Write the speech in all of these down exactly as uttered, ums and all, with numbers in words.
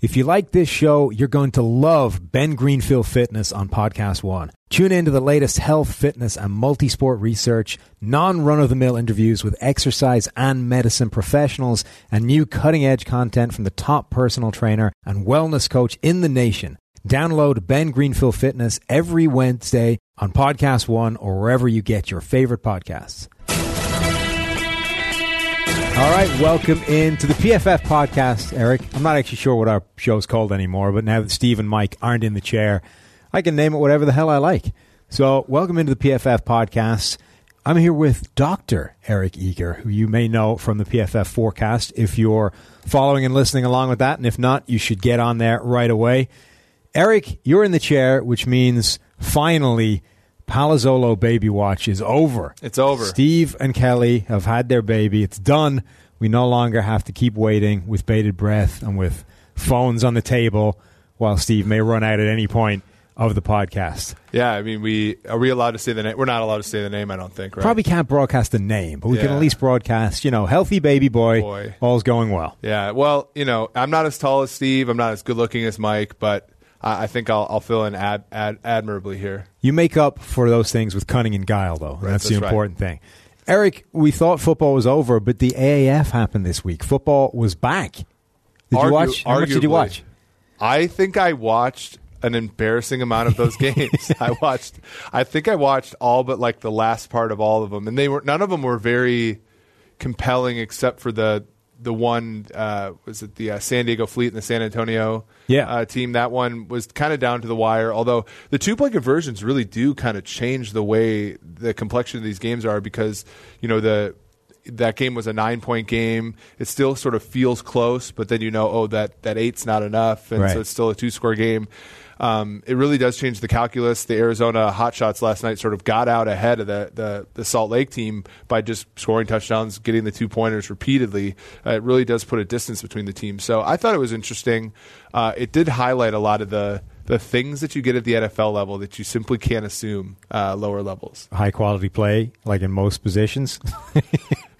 If you like this show, you're going to love Ben Greenfield Fitness on Podcast One. Tune in to the latest health, fitness, and multi-sport research, non-run-of-the-mill interviews with exercise and medicine professionals, and new cutting-edge content from the top personal trainer and wellness coach in the nation. Download Ben Greenfield Fitness every Wednesday on Podcast One or wherever you get your favorite podcasts. All right, welcome in to the P F F podcast, Eric. I'm not actually sure what our show's called anymore, but now that Steve and Mike aren't in the chair, I can name it whatever the hell I like. So welcome into the P F F podcast. I'm here with Doctor Eric Eager, who you may know from the P F F forecast if you're following and listening along with that, and if not, you should get on there right away. Eric, you're in the chair, which means finally Palazzolo baby watch is over. It's over. Steve and Kelly have had their baby. It's done. We no longer have to keep waiting with bated breath and with phones on the table while Steve may run out at any point of the podcast. Yeah, I mean, we are we allowed to say the name? We're not allowed to say the name, I don't think, right? Probably can't broadcast the name, but we yeah. can at least broadcast, you know, healthy baby boy, boy. All's going well. Yeah, well, you know, I'm not as tall as Steve. I'm not as good looking as Mike, but I think I'll, I'll fill in ad, ad, admirably here. You make up for those things with cunning and guile, though. Right, that's, that's the important right. thing. Eric, we thought football was over, but the A A F happened this week. Football was back. Did Argu- you watch? How much did you watch? I think I watched an embarrassing amount of those games. I watched. I think I watched all but like the last part of all of them, and they were none of them were very compelling, except for the. The one, uh, was it the uh, San Diego Fleet and the San Antonio yeah. uh, team? That one was kind of down to the wire, although the two-point conversions really do kind of change the way the complexion of these games are because, you know, the that game was a nine-point game. It still sort of feels close, but then you know, oh, that, that eight's not enough, and right. so it's still a two-score game. Um, it really does change the calculus. The Arizona Hotshots last night sort of got out ahead of the, the, the Salt Lake team by just scoring touchdowns, getting the two-pointers repeatedly. Uh, it really does put a distance between the teams. So I thought it was interesting. Uh, it did highlight a lot of the, the things that you get at the N F L level that you simply can't assume uh, lower levels. High-quality play, like in most positions.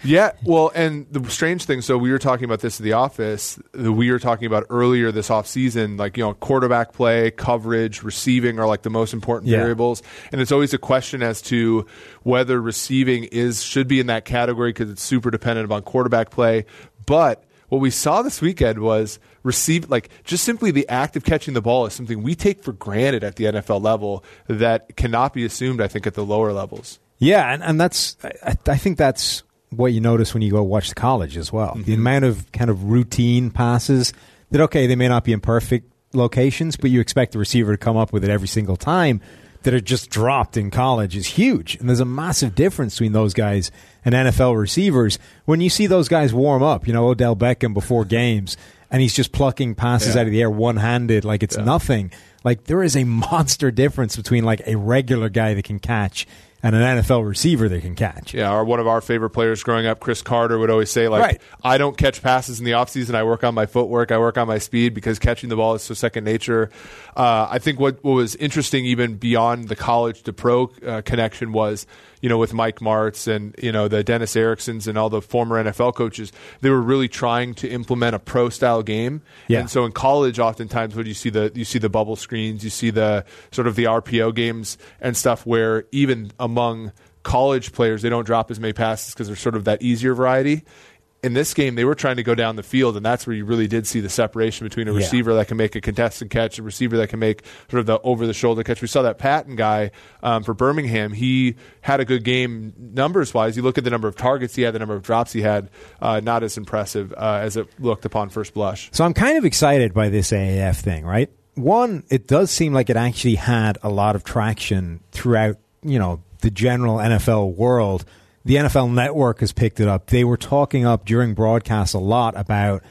Yeah, well, and the strange thing, so we were talking about this in the office, we were talking about earlier this offseason, like, you know, quarterback play, coverage, receiving are like the most important yeah. variables. And it's always a question as to whether receiving is should be in that category because it's super dependent upon quarterback play. But what we saw this weekend was receive like just simply the act of catching the ball is something we take for granted at the N F L level that cannot be assumed, I think, at the lower levels. Yeah, and, and that's I, I think that's what you notice when you go watch the college as well. Mm-hmm. The amount of kind of routine passes that, okay, they may not be in perfect locations, but you expect the receiver to come up with it every single time that are just dropped in college is huge. And there's a massive difference between those guys and N F L receivers. When you see those guys warm up, you know, Odell Beckham before games, and he's just plucking passes yeah. out of the air one-handed like it's yeah. nothing. Like there is a monster difference between like a regular guy that can catch and an N F L receiver they can catch. Yeah, or one of our favorite players growing up, Chris Carter, would always say, like, right. I don't catch passes in the offseason. I work on my footwork. I work on my speed because catching the ball is so second nature. Uh, I think what, what was interesting even beyond the college to pro uh, connection was, you know, with Mike Martz and, you know, the Dennis Ericksons and all the former N F L coaches, they were really trying to implement a pro style game. Yeah. And so in college, oftentimes what you see the, you see the bubble screens, you see the sort of the R P O games and stuff where even among college players, they don't drop as many passes because they're sort of that easier variety. In this game, they were trying to go down the field, and that's where you really did see the separation between a yeah. receiver that can make a contested catch, a receiver that can make sort of the over-the-shoulder catch. We saw that Patton guy um, for Birmingham. He had a good game numbers-wise. You look at the number of targets he had, the number of drops he had, uh, not as impressive uh, as it looked upon first blush. So I'm kind of excited by this A A F thing, right? One, it does seem like it actually had a lot of traction throughout, you know, the general N F L world. The N F L Network has picked it up. They were talking up during broadcasts a lot about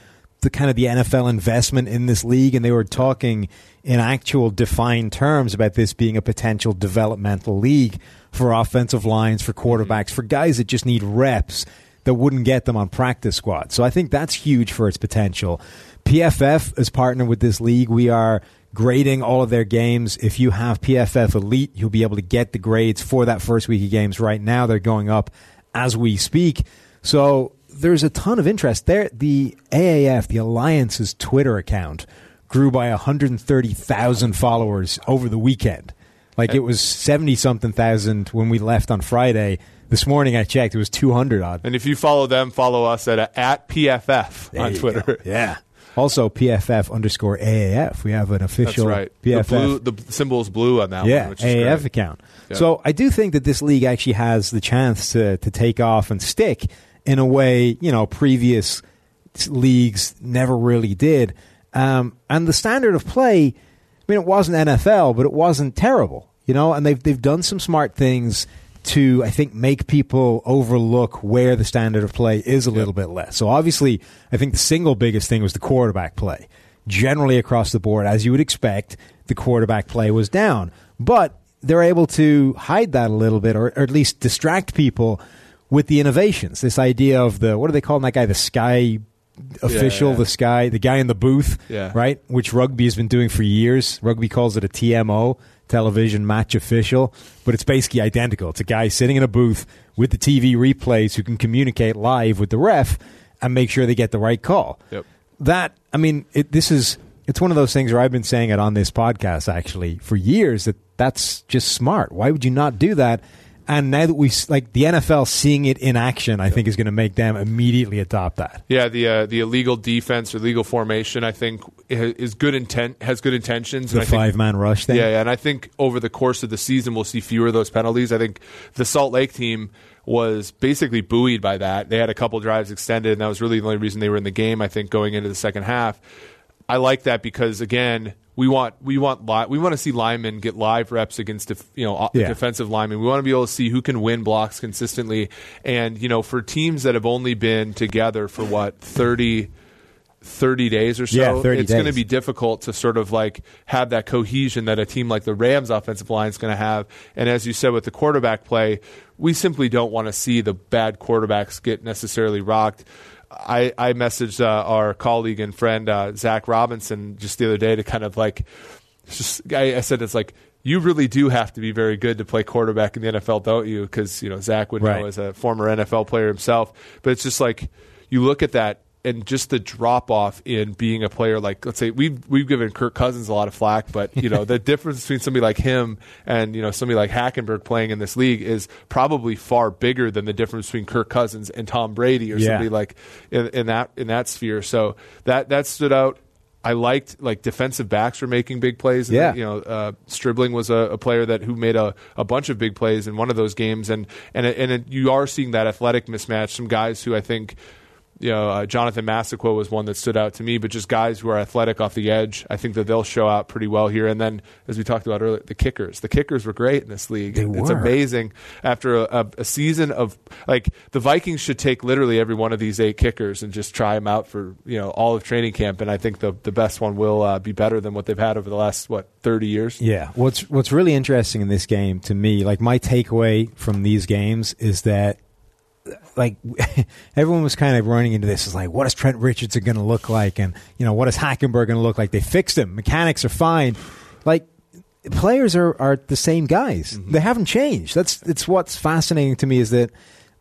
the kind of the N F L investment in this league, and they were talking in actual defined terms about this being a potential developmental league for offensive lines, for quarterbacks, for guys that just need reps that wouldn't get them on practice squads. So I think that's huge for its potential. P F F is partnered with this league. We are grading all of their games. If you have P F F Elite, you'll be able to get the grades for that first week of games right now. They're going up as we speak. So there's a ton of interest there. The A A F, the Alliance's Twitter account, grew by one hundred thirty thousand followers over the weekend. Like, it was seventy-something thousand when we left on Friday. This morning I checked, it was two hundred odd. And if you follow them, follow us at, a, at P F F there on Twitter. Go. Yeah. Also, P F F underscore A A F. We have an official That's right. P F F. The, blue, the symbol's blue on that yeah, one. Yeah, A A F great. Account. Yeah. So I do think that this league actually has the chance to to take off and stick in a way, you know, previous leagues never really did. Um, and the standard of play, I mean, it wasn't N F L, but it wasn't terrible, you know. And they've they've done some smart things to, I think, make people overlook where the standard of play is a yeah. little bit less. So obviously, I think the single biggest thing was the quarterback play. Generally across the board, as you would expect, the quarterback play was down. But they're able to hide that a little bit, or, or at least distract people with the innovations. This idea of the, what do they call that guy, the sky official, yeah, yeah. the sky, the guy in the booth, yeah. right? Which rugby has been doing for years. Rugby calls it a T M O, television match official, but it's basically identical. It's a guy sitting in a booth with the T V replays who can communicate live with the ref and make sure they get the right call. Yep. That, I mean, it, this is, it's one of those things where I've been saying it on this podcast actually for years, that that's just smart. Why would you not do that? And now that we, like, the N F L seeing it in action, I think is going to make them immediately adopt that. Yeah, the uh, the illegal defense or legal formation, I think, is good intent has good intentions. The and I five think, man rush thing. Yeah, yeah, and I think over the course of the season, we'll see fewer of those penalties. I think the Salt Lake team was basically buoyed by that. They had a couple drives extended, and that was really the only reason they were in the game. I think going into the second half, I like that because again. We want we want li- we want to see linemen get live reps against def- you know yeah. defensive linemen. We want to be able to see who can win blocks consistently, and you know for teams that have only been together for what thirty, thirty days or so, yeah, it's going to be difficult to sort of like have that cohesion that a team like the Rams' offensive line is going to have. And as you said with the quarterback play, we simply don't want to see the bad quarterbacks get necessarily rocked. I, I messaged uh, our colleague and friend uh, Zach Robinson just the other day to kind of like, just I, I said it's like you really do have to be very good to play quarterback in the N F L, don't you? Because you know Zach would right. know as a former N F L player himself. But it's just like you look at that and just the drop off in being a player like let's say we've we've given Kirk Cousins a lot of flack, but you know the difference between somebody like him and you know somebody like Hackenberg playing in this league is probably far bigger than the difference between Kirk Cousins and Tom Brady or yeah. somebody like in, in that in that sphere. So that that stood out. I liked like defensive backs were making big plays. And, yeah, you know, uh, Stribling was a, a player that who made a, a bunch of big plays in one of those games, and and and it, you are seeing that athletic mismatch. Some guys who I think. You know, uh, Jonathan Massaquoi was one that stood out to me, but just guys who are athletic off the edge, I think that they'll show out pretty well here. And then, as we talked about earlier, the kickers. The kickers were great in this league. They were. It's amazing. After a, a, a season of, like, the Vikings should take literally every one of these eight kickers and just try them out for, you know, all of training camp. And I think the, the best one will uh, be better than what they've had over the last, what, thirty years? Yeah. What's, what's really interesting in this game to me, like, my takeaway from these games is that like everyone was kind of running into this is like, what is Trent Richardson going to look like? And, you know, what is Hackenberg going to look like? They fixed him. Mechanics are fine. Like players are, are the same guys. Mm-hmm. They haven't changed. That's it's what's fascinating to me is that,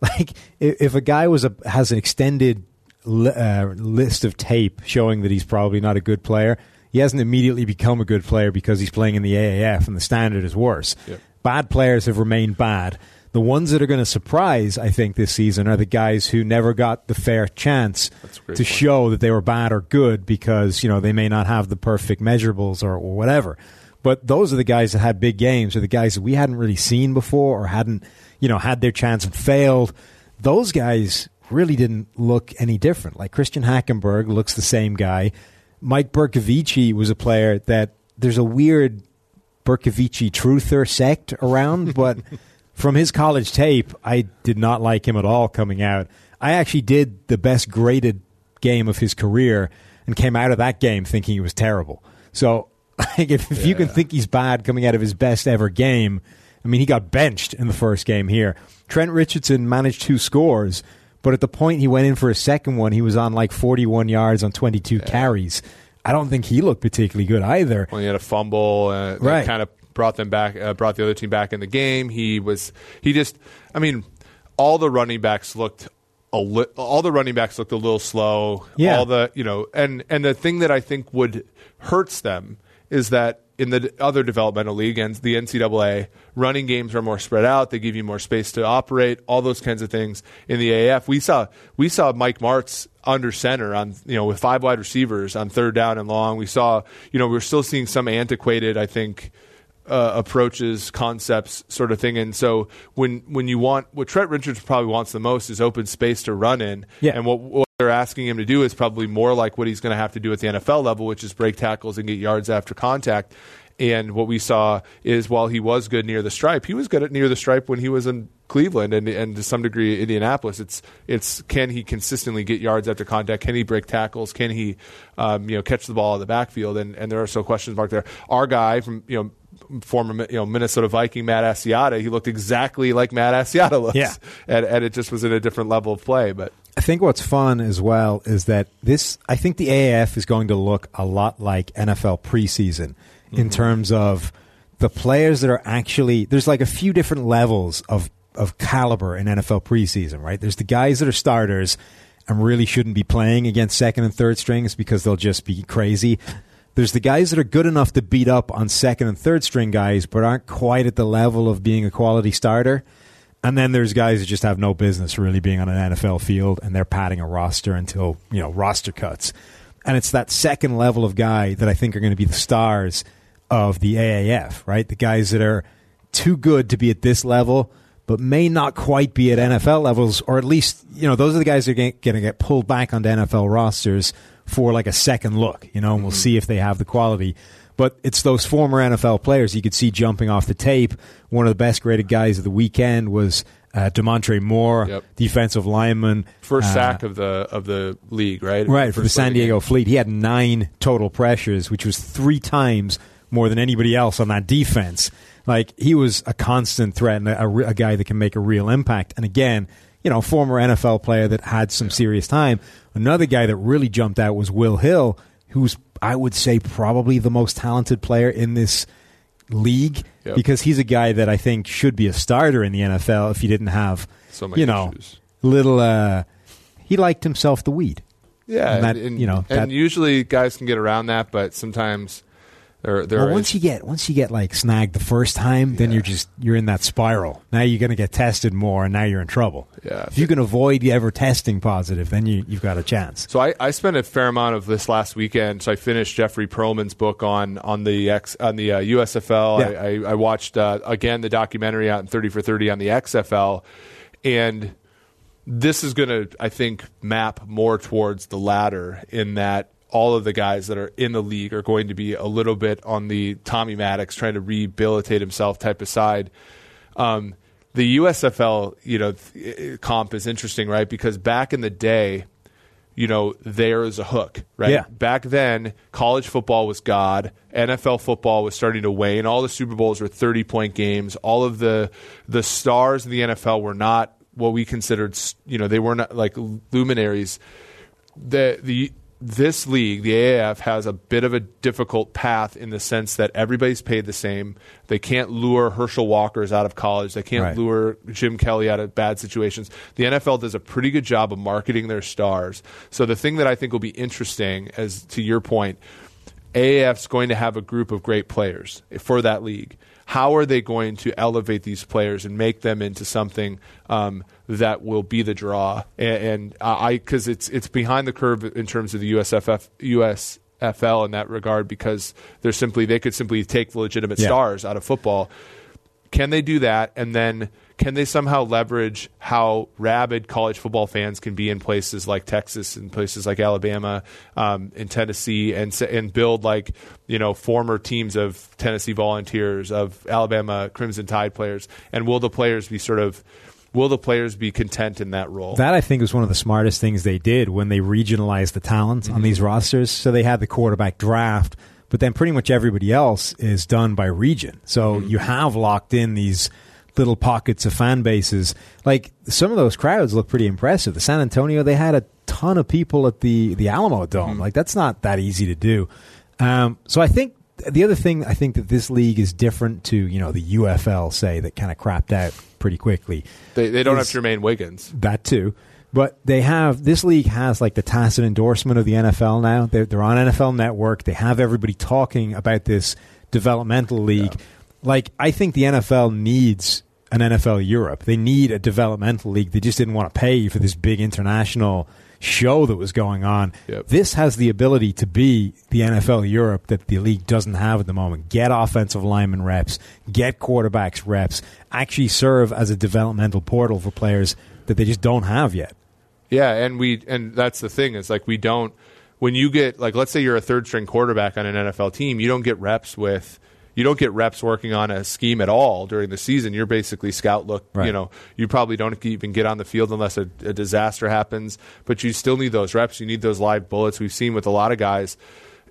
like, if a guy was a has an extended li- uh, list of tape showing that he's probably not a good player, he hasn't immediately become a good player because he's playing in the A A F and the standard is worse. Yep. Bad players have remained bad. The ones that are going to surprise, I think, this season are the guys who never got the fair chance to point. show that they were bad or good because, you know, they may not have the perfect measurables or, or whatever. But those are the guys that had big games, or the guys that we hadn't really seen before or hadn't, you know, had their chance and failed. Those guys really didn't look any different. Like Christian Hackenberg looks the same guy. Mike Bercovici was a player that there's a weird Bercovici truther sect around, but from his college tape, I did not like him at all coming out. I actually did the best graded game of his career and came out of that game thinking he was terrible. So like, if, if yeah. you can think he's bad coming out of his best ever game, I mean, he got benched in the first game here. Trent Richardson managed two scores, but at the point he went in for a second one, he was on like forty-one yards on twenty-two yeah. carries. I don't think he looked particularly good either. Well, he had a fumble, uh, right. that kind of brought them back, uh, brought the other team back in the game. He was, he just, I mean, all the running backs looked a li- all the running backs looked a little slow. Yeah. All the, you know, and and the thing that I think would hurts them is that in the other developmental league and the N C double A, running games are more spread out. They give you more space to operate. All those kinds of things. In the A A F, we saw we saw Mike Martz under center on you know with five wide receivers on third down and long. We saw you know we we're still seeing some antiquated I think uh, approaches, concepts, sort of thing. And so when when you want what Trent Richardson probably wants the most is open space to run in. Yeah. And what, what they're asking him to do is probably more like what he's going to have to do at the N F L level, which is break tackles and get yards after contact. And what we saw is while he was good near the stripe, he was good at near the stripe when he was in Cleveland and, and to some degree Indianapolis. It's it's can he consistently get yards after contact? Can he break tackles? Can he um, you know catch the ball out of the backfield? And and there are still questions mark there. Our guy from you know. former you know, Minnesota Viking Matt Asiata, he looked exactly like Matt Asiata looks. Yeah. And, and it just was at a different level of play. But I think what's fun as well is that this, I think the A A F is going to look a lot like N F L preseason mm-hmm. in terms of the players that are actually, there's like a few different levels of, of caliber in N F L preseason, right? There's the guys that are starters and really shouldn't be playing against second and third strings because they'll just be crazy. There's the guys that are good enough to beat up on second and third string guys but aren't quite at the level of being a quality starter. And then there's guys that just have no business really being on an N F L field and they're padding a roster until, you know, roster cuts. And it's that second level of guy that I think are going to be the stars of the A A F, right? The guys that are too good to be at this level but may not quite be at N F L levels, or at least, you know, those are the guys that are going to get pulled back onto N F L rosters for like a second look, you know, and we'll mm-hmm. see if they have the quality. But it's those former N F L players you could see jumping off the tape. One of the best graded guys of the weekend was uh, DeMontre Moore, yep. defensive lineman. First uh, sack of the of the league, right? Right, First for the San Diego game. Fleet. He had nine total pressures, which was three times more than anybody else on that defense. Like, he was a constant threat and a, a, a guy that can make a real impact. And again, you know, former N F L player that had some serious time. Another guy that really jumped out was Will Hill, who's, I would say, probably the most talented player in this league yep. because he's a guy that I think should be a starter in the N F L if he didn't have, so many you know, issues. little, uh, he liked himself the weed. Yeah. And, that, and, you know, and that, usually guys can get around that, but sometimes there, there well, are... Once you get, once you get like snagged the first time, yeah. then you're just, you're in that spiral. Now you're going to get tested more, and now you're in trouble. Yeah, if you can avoid ever testing positive, then you, you've got a chance. So I, I spent a fair amount of this last weekend. So I finished Jeffrey Perlman's book on on the X, on the uh, U S F L. Yeah. I, I, I watched, uh, again, the documentary out in thirty for thirty on the X F L. And this is going to, I think, map more towards the latter in that all of the guys that are in the league are going to be a little bit on the Tommy Maddox trying to rehabilitate himself type of side. Um, the U S F L, you know, th- comp is interesting, right? Because back in the day, you know, there is a hook, right? Yeah. Back then, college football was God. N F L football was starting to wane. All the Super Bowls were thirty-point games. All of the the stars in the N F L were not what we considered, you know, they were not like luminaries. The the this league, the A A F, has a bit of a difficult path in the sense that everybody's paid the same. They can't lure Herschel Walkers out of college. They can't right. lure Jim Kelly out of bad situations. The N F L does a pretty good job of marketing their stars. So the thing that I think will be interesting, as to your point, A A F's going to have a group of great players for that league. How are they going to elevate these players and make them into something um, that will be the draw? And, and I, because it's it's behind the curve in terms of the U S F F U S F L in that regard, because they're simply they could simply take the legitimate yeah. stars out of football. Can they do that? And then can they somehow leverage how rabid college football fans can be in places like Texas and places like Alabama um, and Tennessee, and and build, like, you know, former teams of Tennessee Volunteers, of Alabama Crimson Tide players? And will the players be sort of will the players be content in that role? That, I think, was one of the smartest things they did when they regionalized the talent mm-hmm. on these rosters. So they had the quarterback draft, but then pretty much everybody else is done by region. So mm-hmm. you have locked in these little pockets of fan bases. Like, some of those crowds look pretty impressive. The San Antonio, they had a ton of people at the, the Alamo Dome. Mm-hmm. Like, that's not that easy to do. Um, so I think the other thing I think that this league is different to, you know, the U F L, say, that kind of crapped out pretty quickly. They, they don't have Jermaine Wiggins. That too. But they have, this league has like the tacit endorsement of the N F L now. They're, they're on N F L Network. They have everybody talking about this developmental league. Yeah. Like, I think the N F L needs an N F L Europe. They need a developmental league. They just didn't want to pay for this big international show that was going on. Yep. This has the ability to be the N F L Europe that the league doesn't have at the moment. Get offensive lineman reps, get quarterbacks reps, actually serve as a developmental portal for players that they just don't have yet. Yeah, and we and that's the thing. It's like we don't – when you get – like, let's say you're a third-string quarterback on an N F L team, you don't get reps with – you don't get reps working on a scheme at all during the season. You're basically scout look. Right. You know, you probably don't even get on the field unless a, a disaster happens. But you still need those reps. You need those live bullets. We've seen with a lot of guys.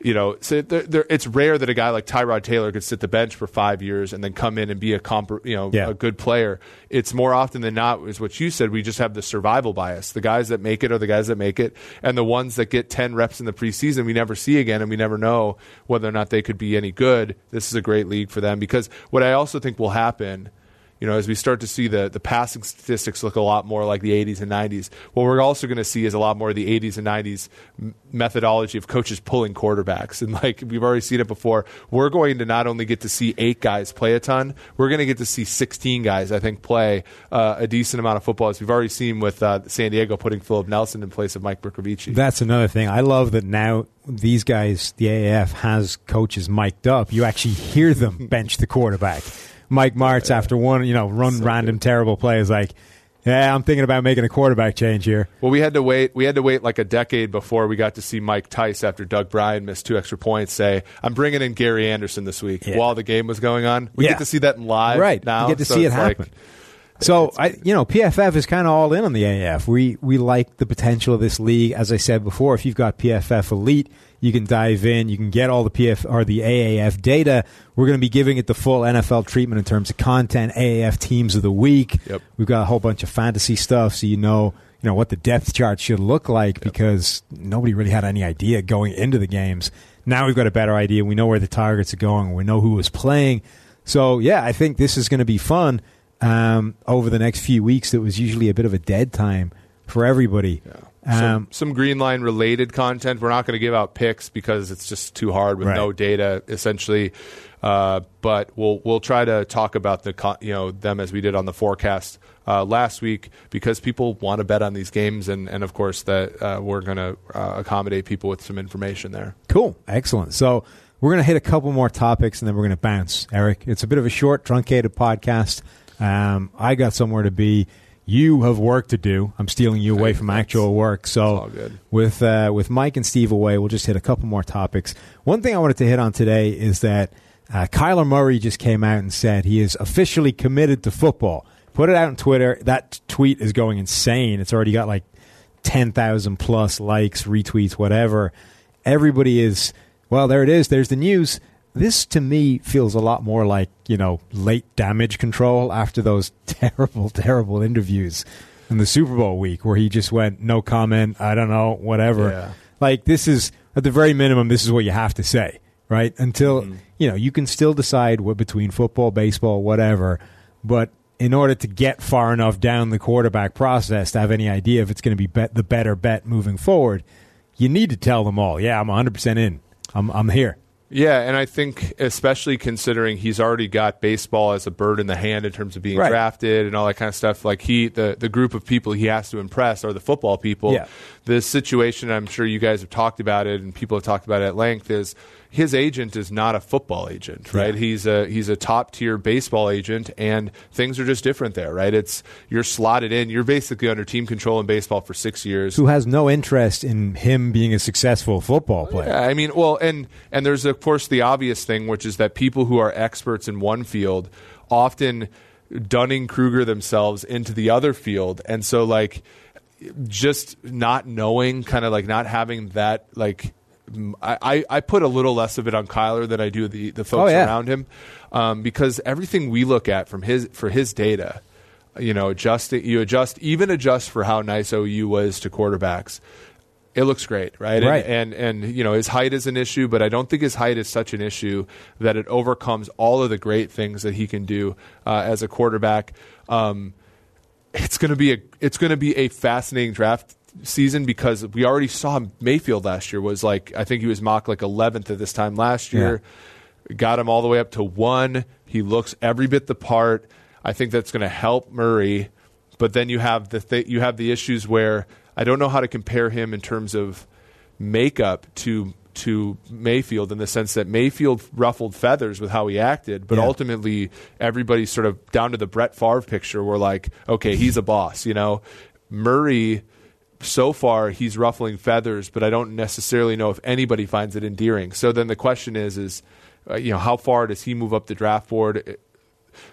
You know, so they're, they're, it's rare that a guy like Tyrod Taylor could sit the bench for five years and then come in and be a comp, you know, yeah. a good player. It's more often than not, is what you said, we just have the survival bias. The guys that make it are the guys that make it, and the ones that get ten reps in the preseason we never see again, and we never know whether or not they could be any good. This is a great league for them, because what I also think will happen, you know, as we start to see the, the passing statistics look a lot more like the eighties and nineties, what we're also going to see is a lot more of the eighties and nineties methodology of coaches pulling quarterbacks. And, like, we've already seen it before. We're going to not only get to see eight guys play a ton, we're going to get to see sixteen guys, I think, play uh, a decent amount of football, as we've already seen with uh, San Diego putting Philip Nelson in place of Mike Bercovici. That's another thing. I love that now these guys, the A A F, has coaches mic'd up. You actually hear them bench the quarterback. Mike Martz, after one, you know, run so random good. terrible play, is like, yeah, I'm thinking about making a quarterback change here. Well, we had to wait. We had to wait like a decade before we got to see Mike Tice, after Doug Bryan missed two extra points, say, "I'm bringing in Gary Anderson this week." Yeah. While the game was going on, we yeah. get to see that in live right now. You get to so see it happen. Like, so I, you know, P F F is kind of all in on the A A F. We we like the potential of this league. As I said before, if you've got P F F Elite, you can dive in. You can get all the P F or the A A F data. We're going to be giving it the full N F L treatment in terms of content. A A F teams of the week. Yep. We've got a whole bunch of fantasy stuff, so you know you know what the depth chart should look like, yep. because nobody really had any idea going into the games. Now we've got a better idea. We know where the targets are going. We know who is playing. So yeah, I think this is going to be fun. Um, over the next few weeks, it was usually a bit of a dead time for everybody. Yeah. Um, some, some Green Line related content. We're not going to give out picks because it's just too hard with right. no data, essentially. Uh, but we'll we'll try to talk about the you know them as we did on the forecast uh, last week, because people want to bet on these games, and, and of course that uh, we're going to uh, accommodate people with some information there. Cool, excellent. So we're going to hit a couple more topics and then we're going to bounce. Eric, it's a bit of a short, truncated podcast. Um, I got somewhere to be. You have work to do. I'm stealing you away from actual work. So with uh, with Mike and Steve away, we'll just hit a couple more topics. One thing I wanted to hit on today is that uh, Kyler Murray just came out and said he is officially committed to football. Put it out on Twitter. That tweet is going insane. It's already got like ten thousand plus likes, retweets, whatever. Everybody is, well, there it is. There's the news. This, to me, feels a lot more like, you know, late damage control after those terrible, terrible interviews in the Super Bowl week where he just went, no comment, I don't know, whatever. Yeah. Like, this is, at the very minimum, this is what you have to say, right? Until, mm-hmm. you know, you can still decide what between football, baseball, whatever, but in order to get far enough down the quarterback process to have any idea if it's going to be, bet, the better bet moving forward, you need to tell them all, yeah, I'm one hundred percent in. I'm I'm here. Yeah, and I think especially considering he's already got baseball as a bird in the hand in terms of being right. drafted and all that kind of stuff. Like he, the, the group of people he has to impress are the football people. Yeah. The situation, I'm sure you guys have talked about it and people have talked about it at length, is his agent is not a football agent, right? Yeah. He's a he's a top-tier baseball agent, and things are just different there, right? It's you're slotted in. You're basically under team control in baseball for six years. Who has no interest in him being a successful football player. Yeah, I mean, well, and, and there's a Of course, the obvious thing, which is that people who are experts in one field often Dunning-Kruger themselves into the other field, and so like just not knowing, kind of like not having that like. I, I put a little less of it on Kyler than I do the the folks oh, yeah. around him, um, because everything we look at from his for his data, you know, adjust it, you adjust even adjust for how nice O U was to quarterbacks. It looks great, right? Right. And, and and you know, his height is an issue, but I don't think his height is such an issue that it overcomes all of the great things that he can do uh, as a quarterback. Um, it's going to be a it's going to be a fascinating draft season because we already saw Mayfield last year was like I think he was mocked like eleventh at this time last year. Yeah. Got him all the way up to one. He looks every bit the part. I think that's going to help Murray, but then you have the th- you have the issues where I don't know how to compare him in terms of makeup to to Mayfield in the sense that Mayfield ruffled feathers with how he acted, but yeah. ultimately everybody's sort of down to the Brett Favre picture. We're like, okay, he's a boss, you know. Murray, so far, he's ruffling feathers, but I don't necessarily know if anybody finds it endearing. So then the question is, is uh, you know, how far does he move up the draft board?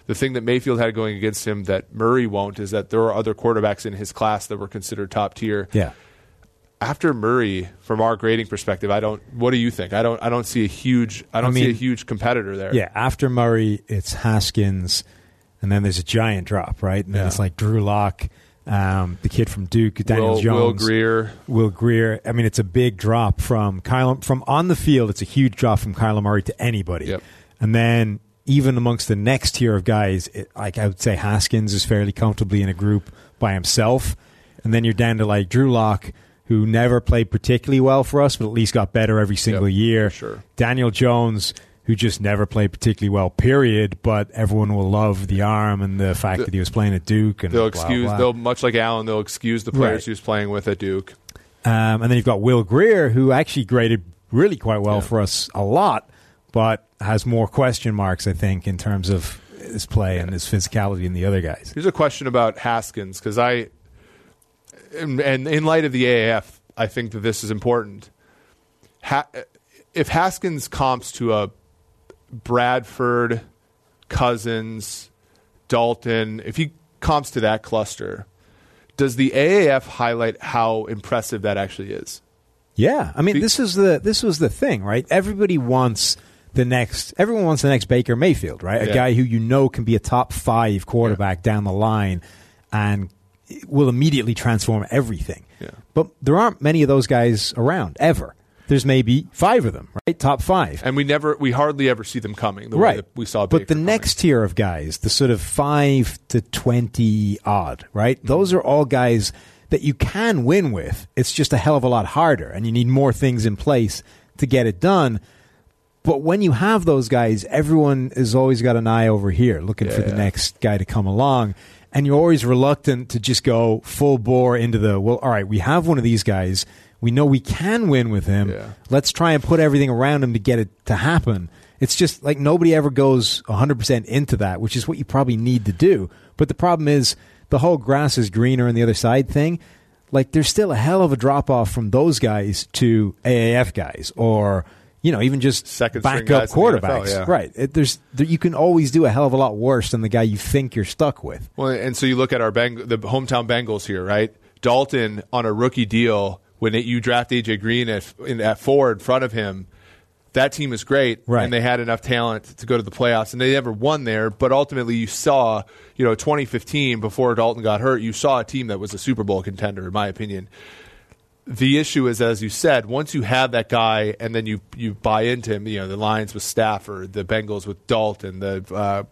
The thing that Mayfield had going against him that Murray won't is that there are other quarterbacks in his class that were considered top tier. Yeah. After Murray, from our grading perspective, I don't. What do you think? I don't. I don't see a huge. I don't I mean, see a huge competitor there. Yeah. After Murray, it's Haskins, and then there's a giant drop, right? And then yeah. it's like Drew Locke, um, the kid from Duke, Daniel Will, Jones, Will Greer, Will Greer. I mean, it's a big drop from Kyler from on the field. It's a huge drop from Kyler Murray to anybody, yep. and then. Even amongst the next tier of guys, it, like I would say Haskins is fairly comfortably in a group by himself. And then you're down to like Drew Locke, who never played particularly well for us, but at least got better every single yep, year. Sure. Daniel Jones, who just never played particularly well, period, but everyone will love the arm and the fact the, that he was playing at Duke. And they'll blah, excuse, blah. They'll, much like Allen, they'll excuse the players right. he was playing with at Duke. Um, and then you've got Will Greer, who actually graded really quite well yeah. for us a lot, but has more question marks, I think, in terms of his play and his physicality and the other guys. Here's a question about Haskins, because I, and, and in light of the A A F, I think that this is important. Ha, if Haskins comps to a Bradford, Cousins, Dalton, if he comps to that cluster, does the A A F highlight how impressive that actually is? Yeah. I mean, the, this is the this was the thing, right? Everybody wants... The next, everyone wants the next Baker Mayfield, right? Yeah. A guy who you know can be a top five quarterback yeah. down the line and will immediately transform everything. Yeah. But there aren't many of those guys around ever. There's maybe five of them, right? Top five. And we never, we hardly ever see them coming the right. way that we saw Baker But the coming. Next tier of guys, the sort of five to twenty odd, right? Mm-hmm. Those are all guys that you can win with. It's just a hell of a lot harder, and you need more things in place to get it done. But when you have those guys, everyone has always got an eye over here looking yeah, for the yeah. next guy to come along. And you're always reluctant to just go full bore into the, well, all right, we have one of these guys. We know we can win with him. Yeah. Let's try and put everything around him to get it to happen. It's just like nobody ever goes one hundred percent into that, which is what you probably need to do. But the problem is the whole grass is greener on the other side thing. Like there's still a hell of a drop-off from those guys to A A F guys or... You know, even just Second backup quarterbacks. N F L, yeah. Right. It, there's, there, you can always do a hell of a lot worse than the guy you think you're stuck with. Well, and so you look at our Beng- the hometown Bengals here, right? Dalton on a rookie deal, when it, you draft A J. Green at, in, at four in front of him, that team is great, right. and they had enough talent to go to the playoffs, and they never won there. But ultimately, you saw, you know, twenty fifteen, before Dalton got hurt, you saw a team that was a Super Bowl contender, in my opinion. The issue is, as you said, once you have that guy and then you you buy into him, you know, the Lions with Stafford, the Bengals with Dalton, the uh,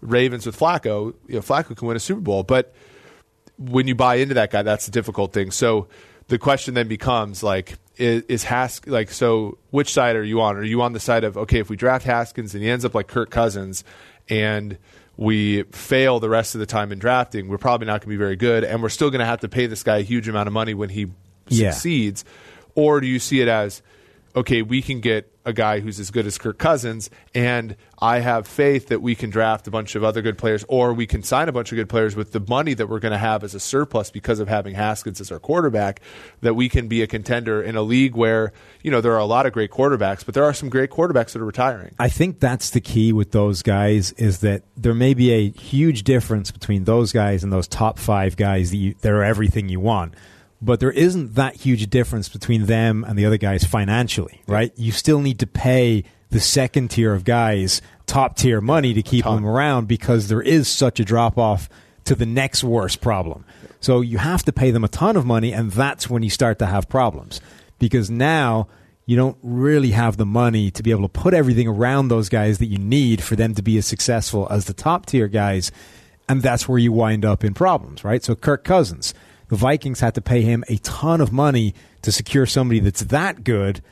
Ravens with Flacco, you know, Flacco can win a Super Bowl. But when you buy into that guy, that's the difficult thing. So the question then becomes, like, is, is Haskins, like, so which side are you on? Are you on the side of, okay, if we draft Haskins and he ends up like Kirk Cousins and we fail the rest of the time in drafting, we're probably not going to be very good, and we're still going to have to pay this guy a huge amount of money when he succeeds? Yeah. Or do you see it as, okay, we can get a guy who's as good as Kirk Cousins, and I have faith that we can draft a bunch of other good players, or we can sign a bunch of good players with the money that we're going to have as a surplus because of having Haskins as our quarterback, that we can be a contender in a league where, you know, there are a lot of great quarterbacks, but there are some great quarterbacks that are retiring. I think that's the key with those guys, is that there may be a huge difference between those guys and those top five guys that, you, that are everything you want. But there isn't that huge difference between them and the other guys financially, right? You still need to pay the second tier of guys top tier money to keep them around, because there is such a drop-off to the next worst problem. So you have to pay them a ton of money, and that's when you start to have problems, because now you don't really have the money to be able to put everything around those guys that you need for them to be as successful as the top tier guys, and that's where you wind up in problems, right? So Kirk Cousins. The Vikings had to pay him a ton of money to secure somebody that's that good,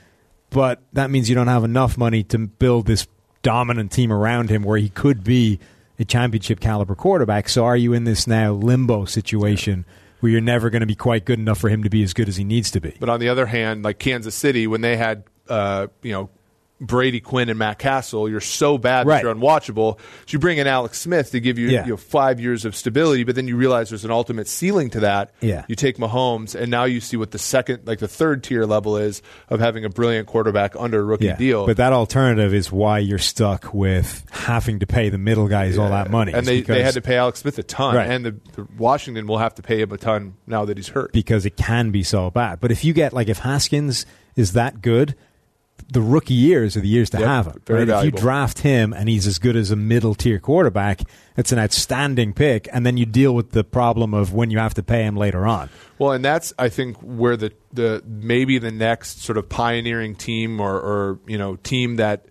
but that means you don't have enough money to build this dominant team around him where he could be a championship caliber quarterback. So are you in this now limbo situation where you're never going to be quite good enough for him to be as good as he needs to be? But on the other hand, like Kansas City, when they had, uh, you know, Brady Quinn and Matt Castle, you're so bad that right. you're unwatchable. So you bring in Alex Smith to give you, yeah. you know, five years of stability, but then you realize there's an ultimate ceiling to that. Yeah. You take Mahomes, and now you see what the second, like the third tier level is of having a brilliant quarterback under a rookie yeah. deal. But that alternative is why you're stuck with having to pay the middle guys yeah. all that money. And they, because, they had to pay Alex Smith a ton, right. and the, the Washington will have to pay him a ton now that he's hurt. Because it can be so bad. But if you get, like, if Haskins is that good, the rookie years are the years to yep, have him. Right? If you draft him and he's as good as a middle-tier quarterback, it's an outstanding pick, and then you deal with the problem of when you have to pay him later on. Well, and that's, I think, where the, the maybe the next sort of pioneering team or, or you know team that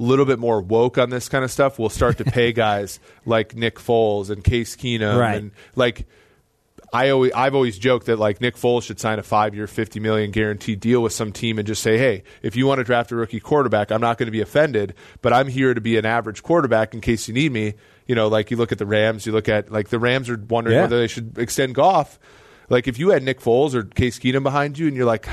a little bit more woke on this kind of stuff will start to pay guys like Nick Foles and Case Keenum. Right. And like I always, I've always joked that like Nick Foles should sign a five-year, fifty million dollars guaranteed deal with some team and just say, hey, if you want to draft a rookie quarterback, I'm not going to be offended, but I'm here to be an average quarterback in case you need me. You know, like you look at the Rams, you look at like the Rams are wondering yeah. whether they should extend Goff. Like if you had Nick Foles or Case Keenum behind you and you're like,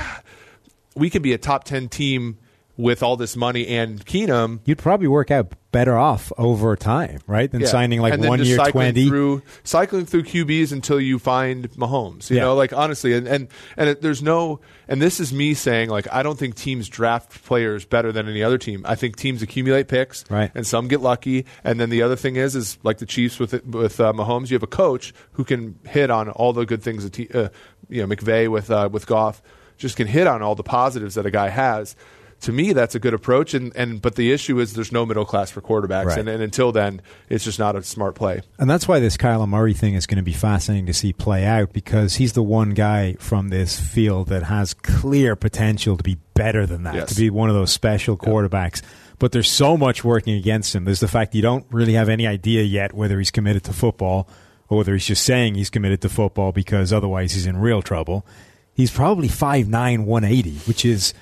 we could be a top ten team with all this money and Keenum, you'd probably work out better off over time, right? Than yeah. signing like one year, cycling twenty, through, cycling through Q Bs until you find Mahomes. You yeah. know, like honestly, and and and it, there's no. And this is me saying, like, I don't think teams draft players better than any other team. I think teams accumulate picks, right. and some get lucky. And then the other thing is, is like the Chiefs with with uh, Mahomes, you have a coach who can hit on all the good things. That te- uh, you know, McVay with uh, with Goff just can hit on all the positives that a guy has. To me, that's a good approach, and, and but the issue is there's no middle class for quarterbacks, right. and, and until then, it's just not a smart play. And that's why this Kyler Murray thing is going to be fascinating to see play out, because he's the one guy from this field that has clear potential to be better than that, yes. to be one of those special quarterbacks. Yeah. But there's so much working against him. There's the fact you don't really have any idea yet whether he's committed to football or whether he's just saying he's committed to football because otherwise he's in real trouble. He's probably five nine, one eighty, which is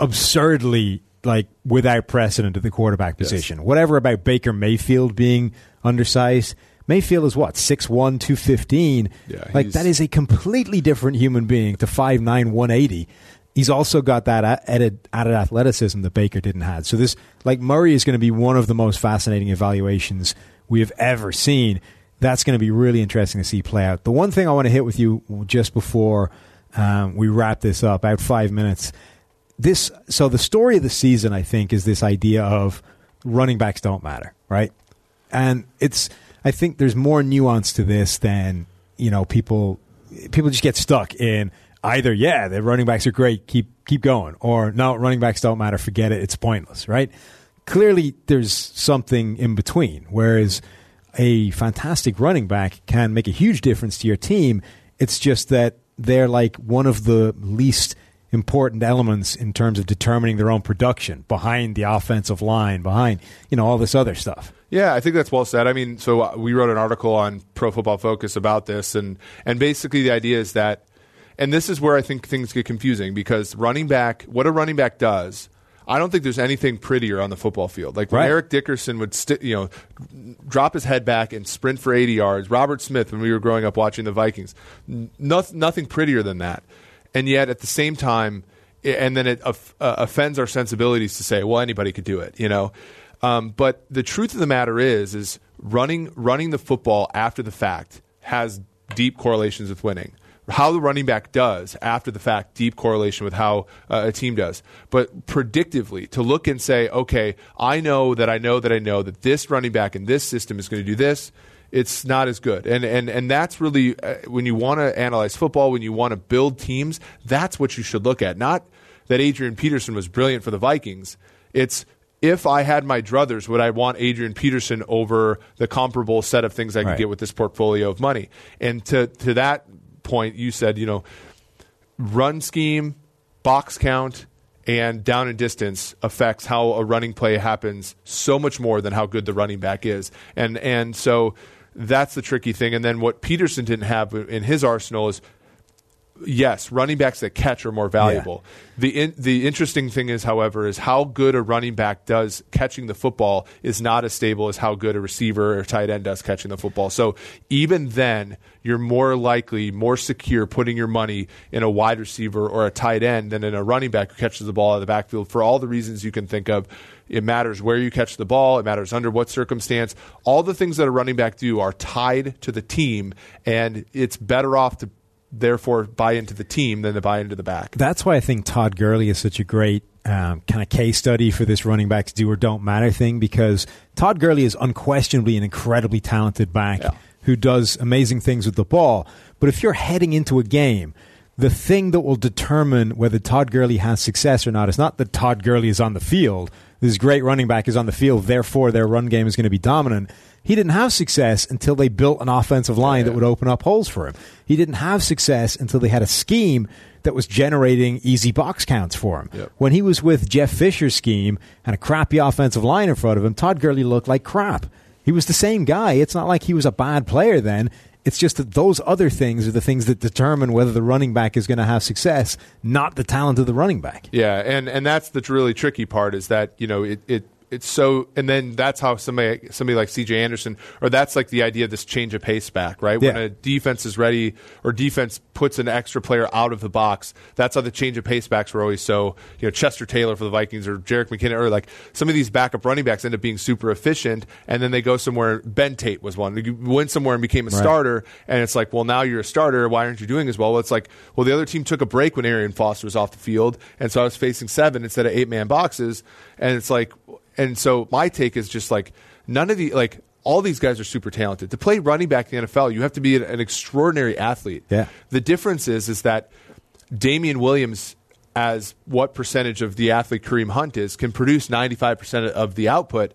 absurdly, like, without precedent at the quarterback position. Yes. Whatever about Baker Mayfield being undersized. Mayfield is what, six one, two fifteen? Yeah, like, that is a completely different human being to five nine, one eighty. He's also got that added, added athleticism that Baker didn't have. So this, like, Murray is going to be one of the most fascinating evaluations we have ever seen. That's going to be really interesting to see play out. The one thing I want to hit with you just before um, we wrap this up, about five minutes. This so the story of the season, I think, is this idea of running backs don't matter, right? And it's I think there's more nuance to this than, you know, people people just get stuck in either, yeah, the running backs are great, keep keep going, or no, running backs don't matter, forget it, it's pointless, right? Clearly there's something in between, whereas a fantastic running back can make a huge difference to your team. It's just that they're like one of the least important elements in terms of determining their own production, behind the offensive line, behind, you know, all this other stuff. Yeah, I think that's well said. I mean, so we wrote an article on Pro Football Focus about this, and and basically the idea is that, and this is where I think things get confusing, because running back, what a running back does, I don't think there's anything prettier on the football field. Like when right. Eric Dickerson would st- you know, drop his head back and sprint for eighty yards, Robert Smith when we were growing up watching the Vikings, no- nothing prettier than that. And yet at the same time, and then it of- uh, offends our sensibilities to say, well, anybody could do it, you know. Um, but the truth of the matter is, is running running the football after the fact has deep correlations with winning. How the running back does after the fact, deep correlation with how uh, a team does. But predictively, to look and say, okay, I know that I know that I know that this running back in this system is going to do this, it's not as good. And and and that's really, uh, when you want to analyze football, when you want to build teams, that's what you should look at. Not that Adrian Peterson was brilliant for the Vikings. It's, if I had my druthers, would I want Adrian Peterson over the comparable set of things I could right. get with this portfolio of money? And to to that point, you said, you know, run scheme, box count, and down and distance affects how a running play happens so much more than how good the running back is. And and so that's the tricky thing. And then what Peterson didn't have in his arsenal is, yes, running backs that catch are more valuable. Yeah. The in, the interesting thing is, however, is how good a running back does catching the football is not as stable as how good a receiver or tight end does catching the football. So even then, you're more likely, more secure putting your money in a wide receiver or a tight end than in a running back who catches the ball out of the backfield for all the reasons you can think of. It matters where you catch the ball. It matters under what circumstance. All the things that a running back do are tied to the team, and it's better off to therefore buy into the team than to buy into the back. That's why I think Todd Gurley is such a great um, kind of case study for this running backs do or don't matter thing, because Todd Gurley is unquestionably an incredibly talented back yeah. who does amazing things with the ball. But if you're heading into a game, the thing that will determine whether Todd Gurley has success or not is not that Todd Gurley is on the field. This great running back is on the field, therefore their run game is going to be dominant. He didn't have success until they built an offensive line yeah. that would open up holes for him. He didn't have success until they had a scheme that was generating easy box counts for him. Yep. When he was with Jeff Fisher's scheme and a crappy offensive line in front of him, Todd Gurley looked like crap. He was the same guy. It's not like he was a bad player then. It's just that those other things are the things that determine whether the running back is going to have success, not the talent of the running back. Yeah, and, and that's the really tricky part is that, you know, it, it it's so – and then that's how somebody somebody like C J Anderson – or that's like the idea of this change of pace back, right? Yeah. When a defense is ready or defense puts an extra player out of the box, that's how the change of pace backs were always so – you know, Chester Taylor for the Vikings or Jerick McKinnon, or like some of these backup running backs end up being super efficient, and then they go somewhere – Ben Tate was one. You went somewhere and became a right. starter, and it's like, well, now you're a starter. Why aren't you doing as well? Well, it's like, well, the other team took a break when Arian Foster was off the field, and so I was facing seven instead of eight-man boxes, and it's like – and so my take is just like none of the like all these guys are super talented. To play running back in the N F L, you have to be an, an extraordinary athlete. Yeah. The difference is is that Damian Williams, as what percentage of the athlete Kareem Hunt is, can produce ninety-five percent of the output.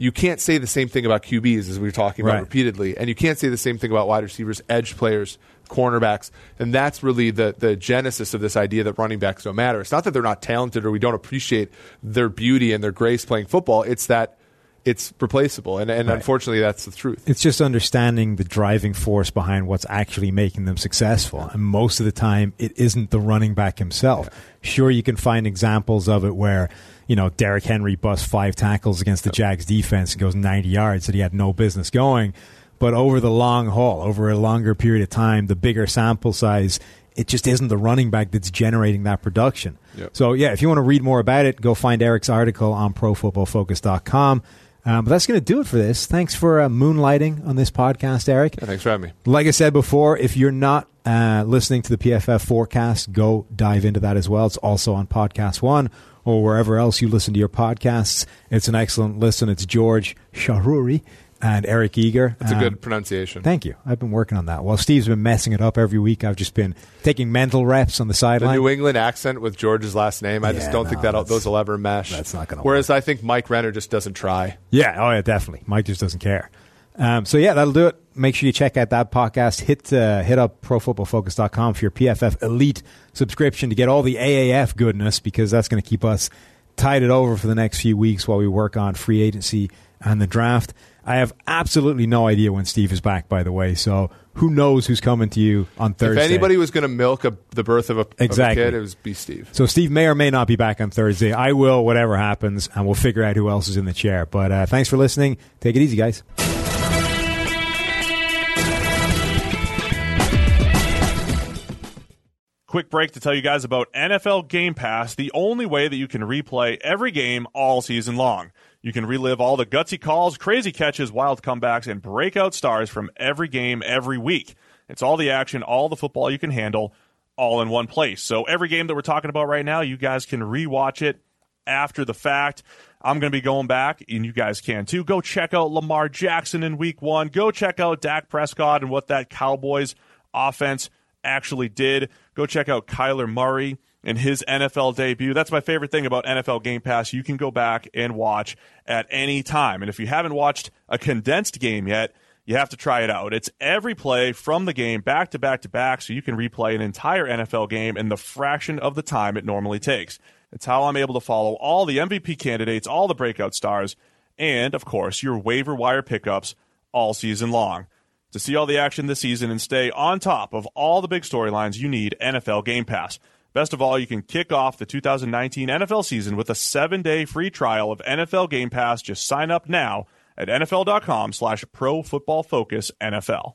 You can't say the same thing about Q Bs, as we were talking about right. repeatedly, and you can't say the same thing about wide receivers, edge players, cornerbacks, and that's really the the genesis of this idea that running backs don't matter. It's not that they're not talented or we don't appreciate their beauty and their grace playing football. It's that it's replaceable, and, and right. unfortunately that's the truth. It's just understanding the driving force behind what's actually making them successful, and most of the time it isn't the running back himself. Yeah. Sure, you can find examples of it where, you know, Derrick Henry busts five tackles against the Jags defense and goes ninety yards that he had no business going. But over the long haul, over a longer period of time, the bigger sample size, it just isn't the running back that's generating that production. Yep. So, yeah, if you want to read more about it, go find Eric's article on pro football focus dot com. Um, but that's going to do it for this. Thanks for uh, moonlighting on this podcast, Eric. Yeah, thanks for having me. Like I said before, if you're not uh, listening to the P F F forecast, go dive into that as well. It's also on Podcast One or wherever else you listen to your podcasts. It's an excellent listen. It's George Sharuri and Eric Eager. That's um, a good pronunciation. Thank you. I've been working on that. Well, Steve's been messing it up every week. I've just been taking mental reps on the sideline. The New England accent with George's last name, I yeah, just don't no, think that those will ever mesh. That's not going to work. Whereas I think Mike Renner just doesn't try. Yeah, oh yeah, definitely. Mike just doesn't care. Um, so, yeah, that'll do it. Make sure you check out that podcast. Hit uh, hit up pro football focus dot com for your P F F Elite subscription to get all the A A F goodness, because that's going to keep us tied it over for the next few weeks while we work on free agency and the draft. I have absolutely no idea when Steve is back, by the way, so who knows who's coming to you on Thursday. If anybody was going to milk a, the birth of a, exactly. of a kid, it would be Steve. So Steve may or may not be back on Thursday. I will, whatever happens, and we'll figure out who else is in the chair. But uh, thanks for listening. Take it easy, guys. Quick break to tell you guys about N F L Game Pass, the only way that you can replay every game all season long. You can relive all the gutsy calls, crazy catches, wild comebacks, and breakout stars from every game every week. It's all the action, all the football you can handle, all in one place. So every game that we're talking about right now, you guys can rewatch it after the fact. I'm going to be going back, and you guys can too. Go check out Lamar Jackson in week one. Go check out Dak Prescott and what that Cowboys offense actually did. Go check out Kyler Murray and his N F L debut. That's my favorite thing about N F L Game Pass. You can go back and watch at any time. And if you haven't watched a condensed game yet, you have to try it out. It's every play from the game back to back to back, so you can replay an entire N F L game in the fraction of the time it normally takes. It's how I'm able to follow all the M V P candidates, all the breakout stars, and, of course, your waiver wire pickups all season long. To see all the action this season and stay on top of all the big storylines, you need N F L Game Pass. Best of all, you can kick off the two thousand nineteen N F L season with a seven-day free trial of N F L Game Pass. Just sign up now at N F L dot com slash pro football focus N F L.